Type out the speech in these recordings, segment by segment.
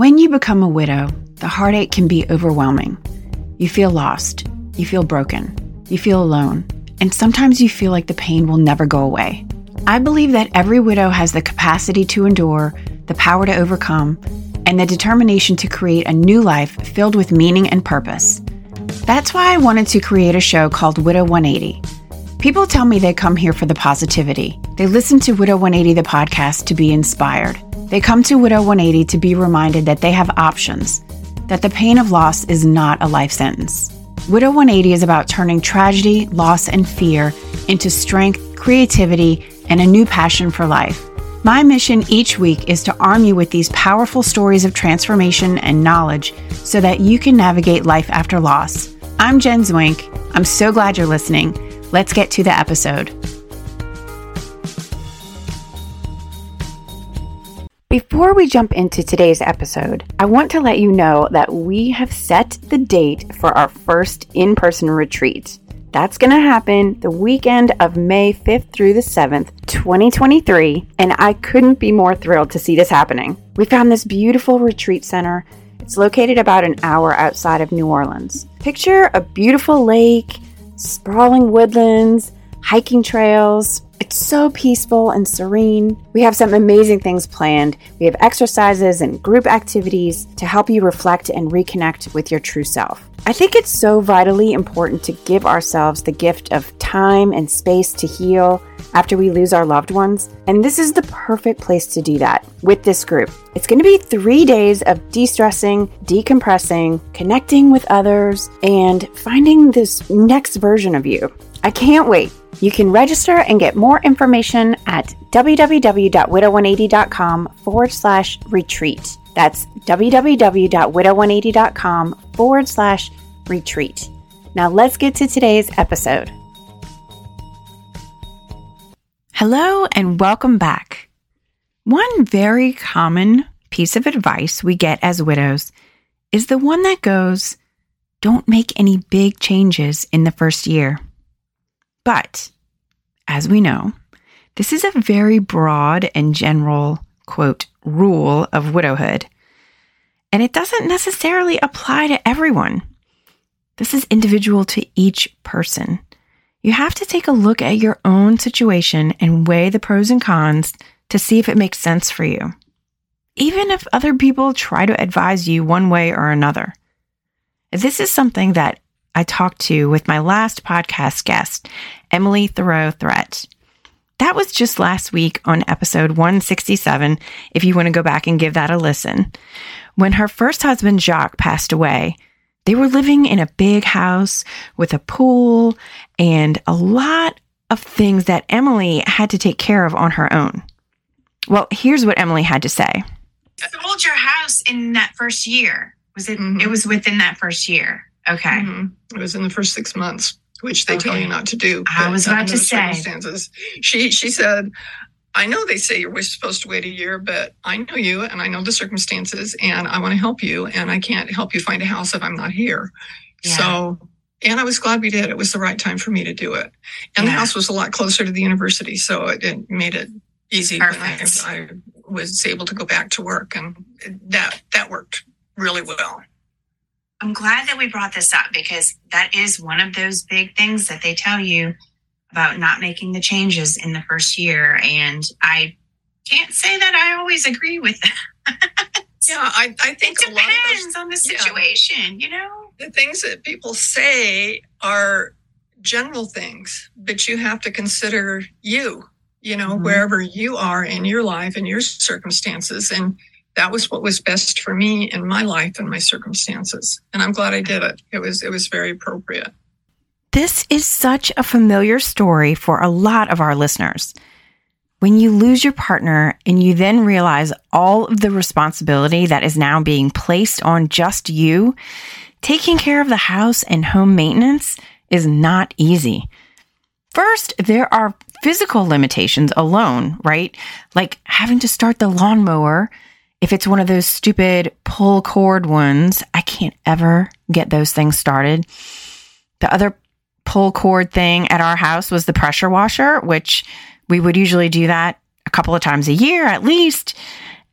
When you become a widow, the heartache can be overwhelming. You feel lost, you feel broken, you feel alone, and sometimes you feel like the pain will never go away. I believe that every widow has the capacity to endure, the power to overcome, and the determination to create a new life filled with meaning and purpose. That's why I wanted to create a show called Widow 180. People tell me they come here for the positivity. They listen to Widow 180, the podcast, to be inspired. They come to Widow 180 to be reminded that they have options, that the pain of loss is not a life sentence. Widow 180 is about turning tragedy, loss, and fear into strength, creativity, and a new passion for life. My mission each week is to arm you with these powerful stories of transformation and knowledge so that you can navigate life after loss. I'm Jen Zwingk. I'm so glad you're listening. Let's get to the episode. Before we jump into today's episode, I want to let you know that we have set the date for our first in-person retreat. That's going to happen the weekend of May 5th through the 7th, 2023, and I couldn't be more thrilled to see this happening. We found this beautiful retreat center. It's located about an hour outside of New Orleans. Picture a beautiful lake, sprawling woodlands, hiking trails. It's so peaceful and serene. We have some amazing things planned. We have exercises and group activities to help you reflect and reconnect with your true self. I think it's so vitally important to give ourselves the gift of time and space to heal after we lose our loved ones. And this is the perfect place to do that with this group. It's going to be 3 days of de-stressing, decompressing, connecting with others, and finding this next version of you. I can't wait. You can register and get more information at www.widow180.com/retreat. That's www.widow180.com/retreat. Now let's get to today's episode. Hello and welcome back. One very common piece of advice we get as widows is the one that goes, don't make any big changes in the first year. But as we know, this is a very broad and general, quote, rule of widowhood. And it doesn't necessarily apply to everyone. This is individual to each person. You have to take a look at your own situation and weigh the pros and cons to see if it makes sense for you, even if other people try to advise you one way or another. This is something that I talked to with my last podcast guest, Emily Thoreau Threat. That was just last week on episode 167, if you want to go back and give that a listen. When her first husband, Jacques, passed away, they were living in a big house with a pool and a lot of things that Emily had to take care of on her own. Well, here's what Emily had to say. How old was your house in that first year? Was it? Mm-hmm. It was within that first year. Okay. Mm-hmm. It was in the first 6 months, which they tell you not to do. I was about to say. She said, I know they say you're supposed to wait a year, but I know you and I know the circumstances and I want to help you and I can't help you find a house if I'm not here. Yeah. So, and I was glad we did. It was the right time for me to do it. And yeah. The house was a lot closer to the university, so it made it easy. Perfect. When I was able to go back to work, and that worked really well. I'm glad that we brought this up because that is one of those big things that they tell you about not making the changes in the first year. And I can't say that I always agree with that. Yeah, I think it depends on the situation, you know? The things that people say are general things, but you have to consider you know, mm-hmm. wherever you are in your life and your circumstances, and that was what was best for me in my life and my circumstances. And I'm glad I did it. It was very appropriate. This is such a familiar story for a lot of our listeners. When you lose your partner and you then realize all of the responsibility that is now being placed on just you, taking care of the house and home maintenance is not easy. First, there are physical limitations alone, right? Like having to start the lawnmower. If it's one of those stupid pull cord ones, I can't ever get those things started. The other pull cord thing at our house was the pressure washer, which we would usually do that a couple of times a year at least.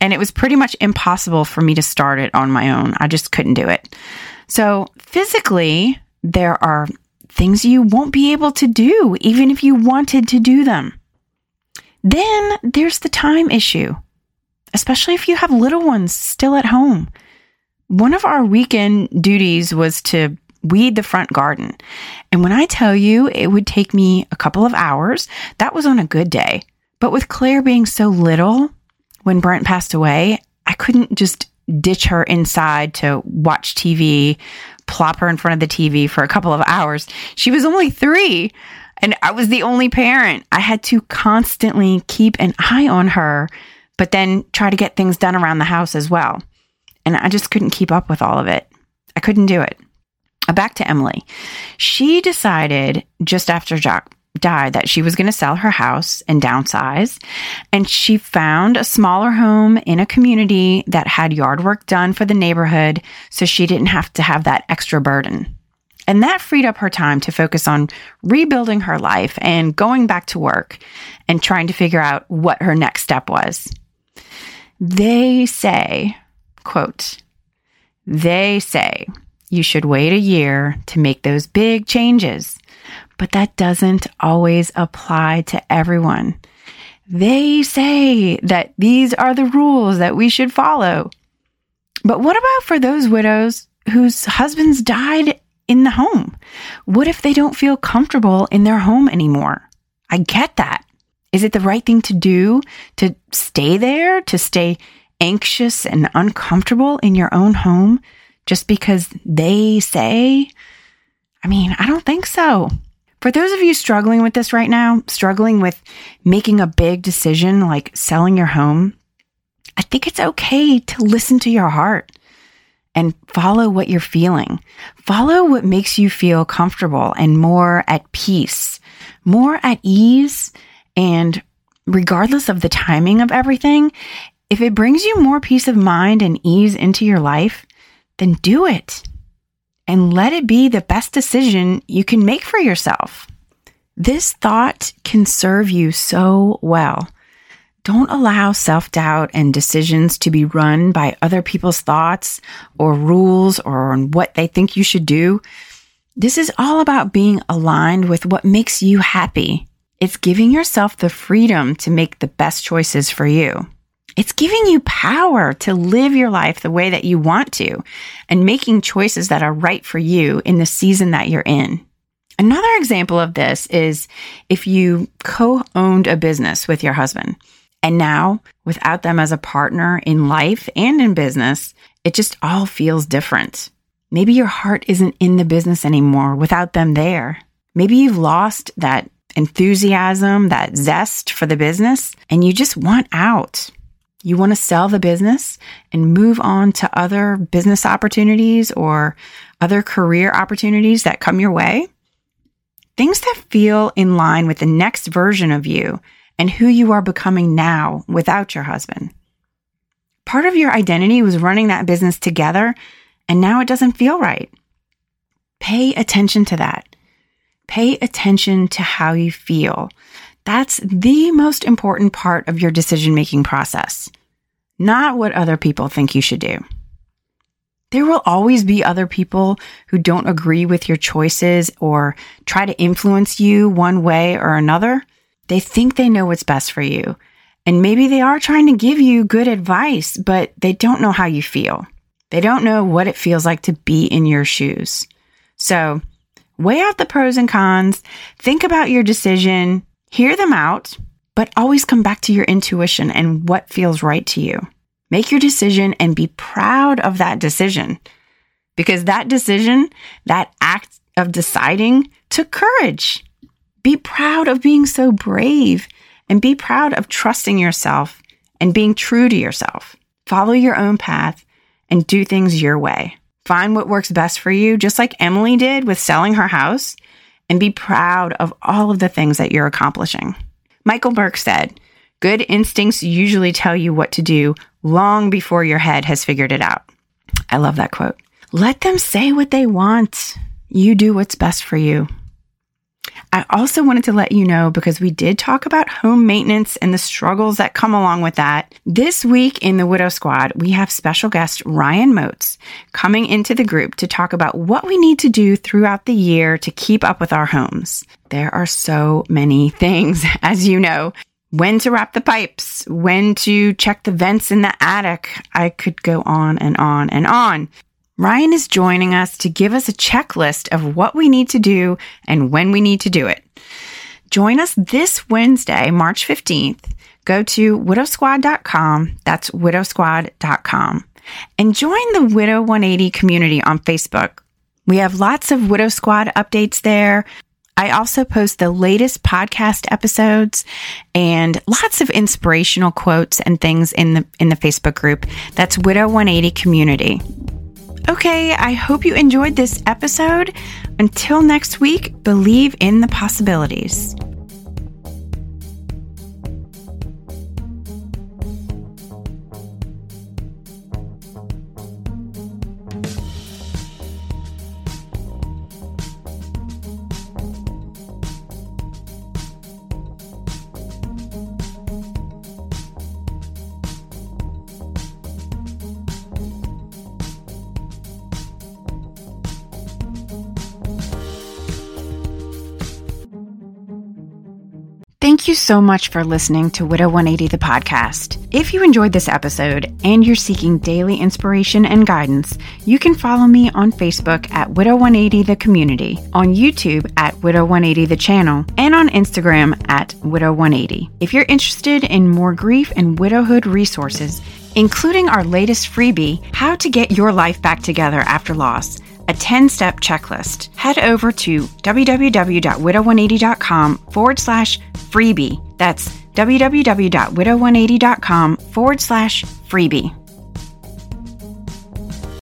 and it was pretty much impossible for me to start it on my own. I just couldn't do it. So physically, there are things you won't be able to do, even if you wanted to do them. Then there's the time issue, especially if you have little ones still at home. One of our weekend duties was to weed the front garden. And when I tell you it would take me a couple of hours, that was on a good day. But with Claire being so little, when Brent passed away, I couldn't just ditch her inside to watch TV, plop her in front of the TV for a couple of hours. She was only 3, and I was the only parent. I had to constantly keep an eye on her, but then try to get things done around the house as well. And I just couldn't keep up with all of it. I couldn't do it. Back to Emily. She decided just after Jacques died that she was going to sell her house and downsize. And she found a smaller home in a community that had yard work done for the neighborhood, so she didn't have to have that extra burden. And that freed up her time to focus on rebuilding her life and going back to work and trying to figure out what her next step was. They say, quote, "They say you should wait a year to make those big changes, but that doesn't always apply to everyone. They say that these are the rules that we should follow. But what about for those widows whose husbands died in the home? What if they don't feel comfortable in their home anymore? I get that. Is it the right thing to do to stay there, to stay anxious and uncomfortable in your own home just because they say?" I mean, I don't think so. For those of you struggling with this right now, struggling with making a big decision like selling your home, I think it's okay to listen to your heart and follow what you're feeling. Follow what makes you feel comfortable and more at peace, more at ease, and regardless of the timing of everything, if it brings you more peace of mind and ease into your life, then do it and let it be the best decision you can make for yourself. This thought can serve you so well. Don't allow self-doubt and decisions to be run by other people's thoughts or rules or on what they think you should do. This is all about being aligned with what makes you happy. It's giving yourself the freedom to make the best choices for you. It's giving you power to live your life the way that you want to and making choices that are right for you in the season that you're in. Another example of this is if you co-owned a business with your husband, and now without them as a partner in life and in business, it just all feels different. Maybe your heart isn't in the business anymore without them there. Maybe you've lost that enthusiasm, that zest for the business, and you just want out. You want to sell the business and move on to other business opportunities or other career opportunities that come your way. Things that feel in line with the next version of you and who you are becoming now without your husband. Part of your identity was running that business together, and now it doesn't feel right. Pay attention to that. Pay attention to how you feel. That's the most important part of your decision-making process, not what other people think you should do. There will always be other people who don't agree with your choices or try to influence you one way or another. They think they know what's best for you, and maybe they are trying to give you good advice, but they don't know how you feel. They don't know what it feels like to be in your shoes. So weigh out the pros and cons, think about your decision, hear them out, but always come back to your intuition and what feels right to you. Make your decision and be proud of that decision, because that decision, that act of deciding, took courage. Be proud of being so brave, and be proud of trusting yourself and being true to yourself. Follow your own path and do things your way. Find what works best for you, just like Emily did with selling her house, and be proud of all of the things that you're accomplishing. Michael Burke said, "Good instincts usually tell you what to do long before your head has figured it out." I love that quote. Let them say what they want. You do what's best for you. I also wanted to let you know, because we did talk about home maintenance and the struggles that come along with that. This week in the Widow Squad, we have special guest Ryan Moats coming into the group to talk about what we need to do throughout the year to keep up with our homes. There are so many things, as you know. When to wrap the pipes, when to check the vents in the attic. I could go on and on and on. Ryan is joining us to give us a checklist of what we need to do and when we need to do it. Join us this Wednesday, March 15th. Go to widowsquad.com. That's widowsquad.com. And join the Widow 180 community on Facebook. We have lots of Widow Squad updates there. I also post the latest podcast episodes and lots of inspirational quotes and things in the Facebook group. That's Widow 180 Community. Okay, I hope you enjoyed this episode. Until next week, believe in the possibilities. Thank you so much for listening to Widow 180, the podcast. If you enjoyed this episode and you're seeking daily inspiration and guidance, you can follow me on Facebook at Widow 180, the community, on YouTube at Widow 180, the channel, and on Instagram at Widow 180. If you're interested in more grief and widowhood resources, including our latest freebie, How to Get Your Life Back Together After Loss, a 10-step checklist, head over to www.widow180.com/freebie. That's www.widow180.com/freebie.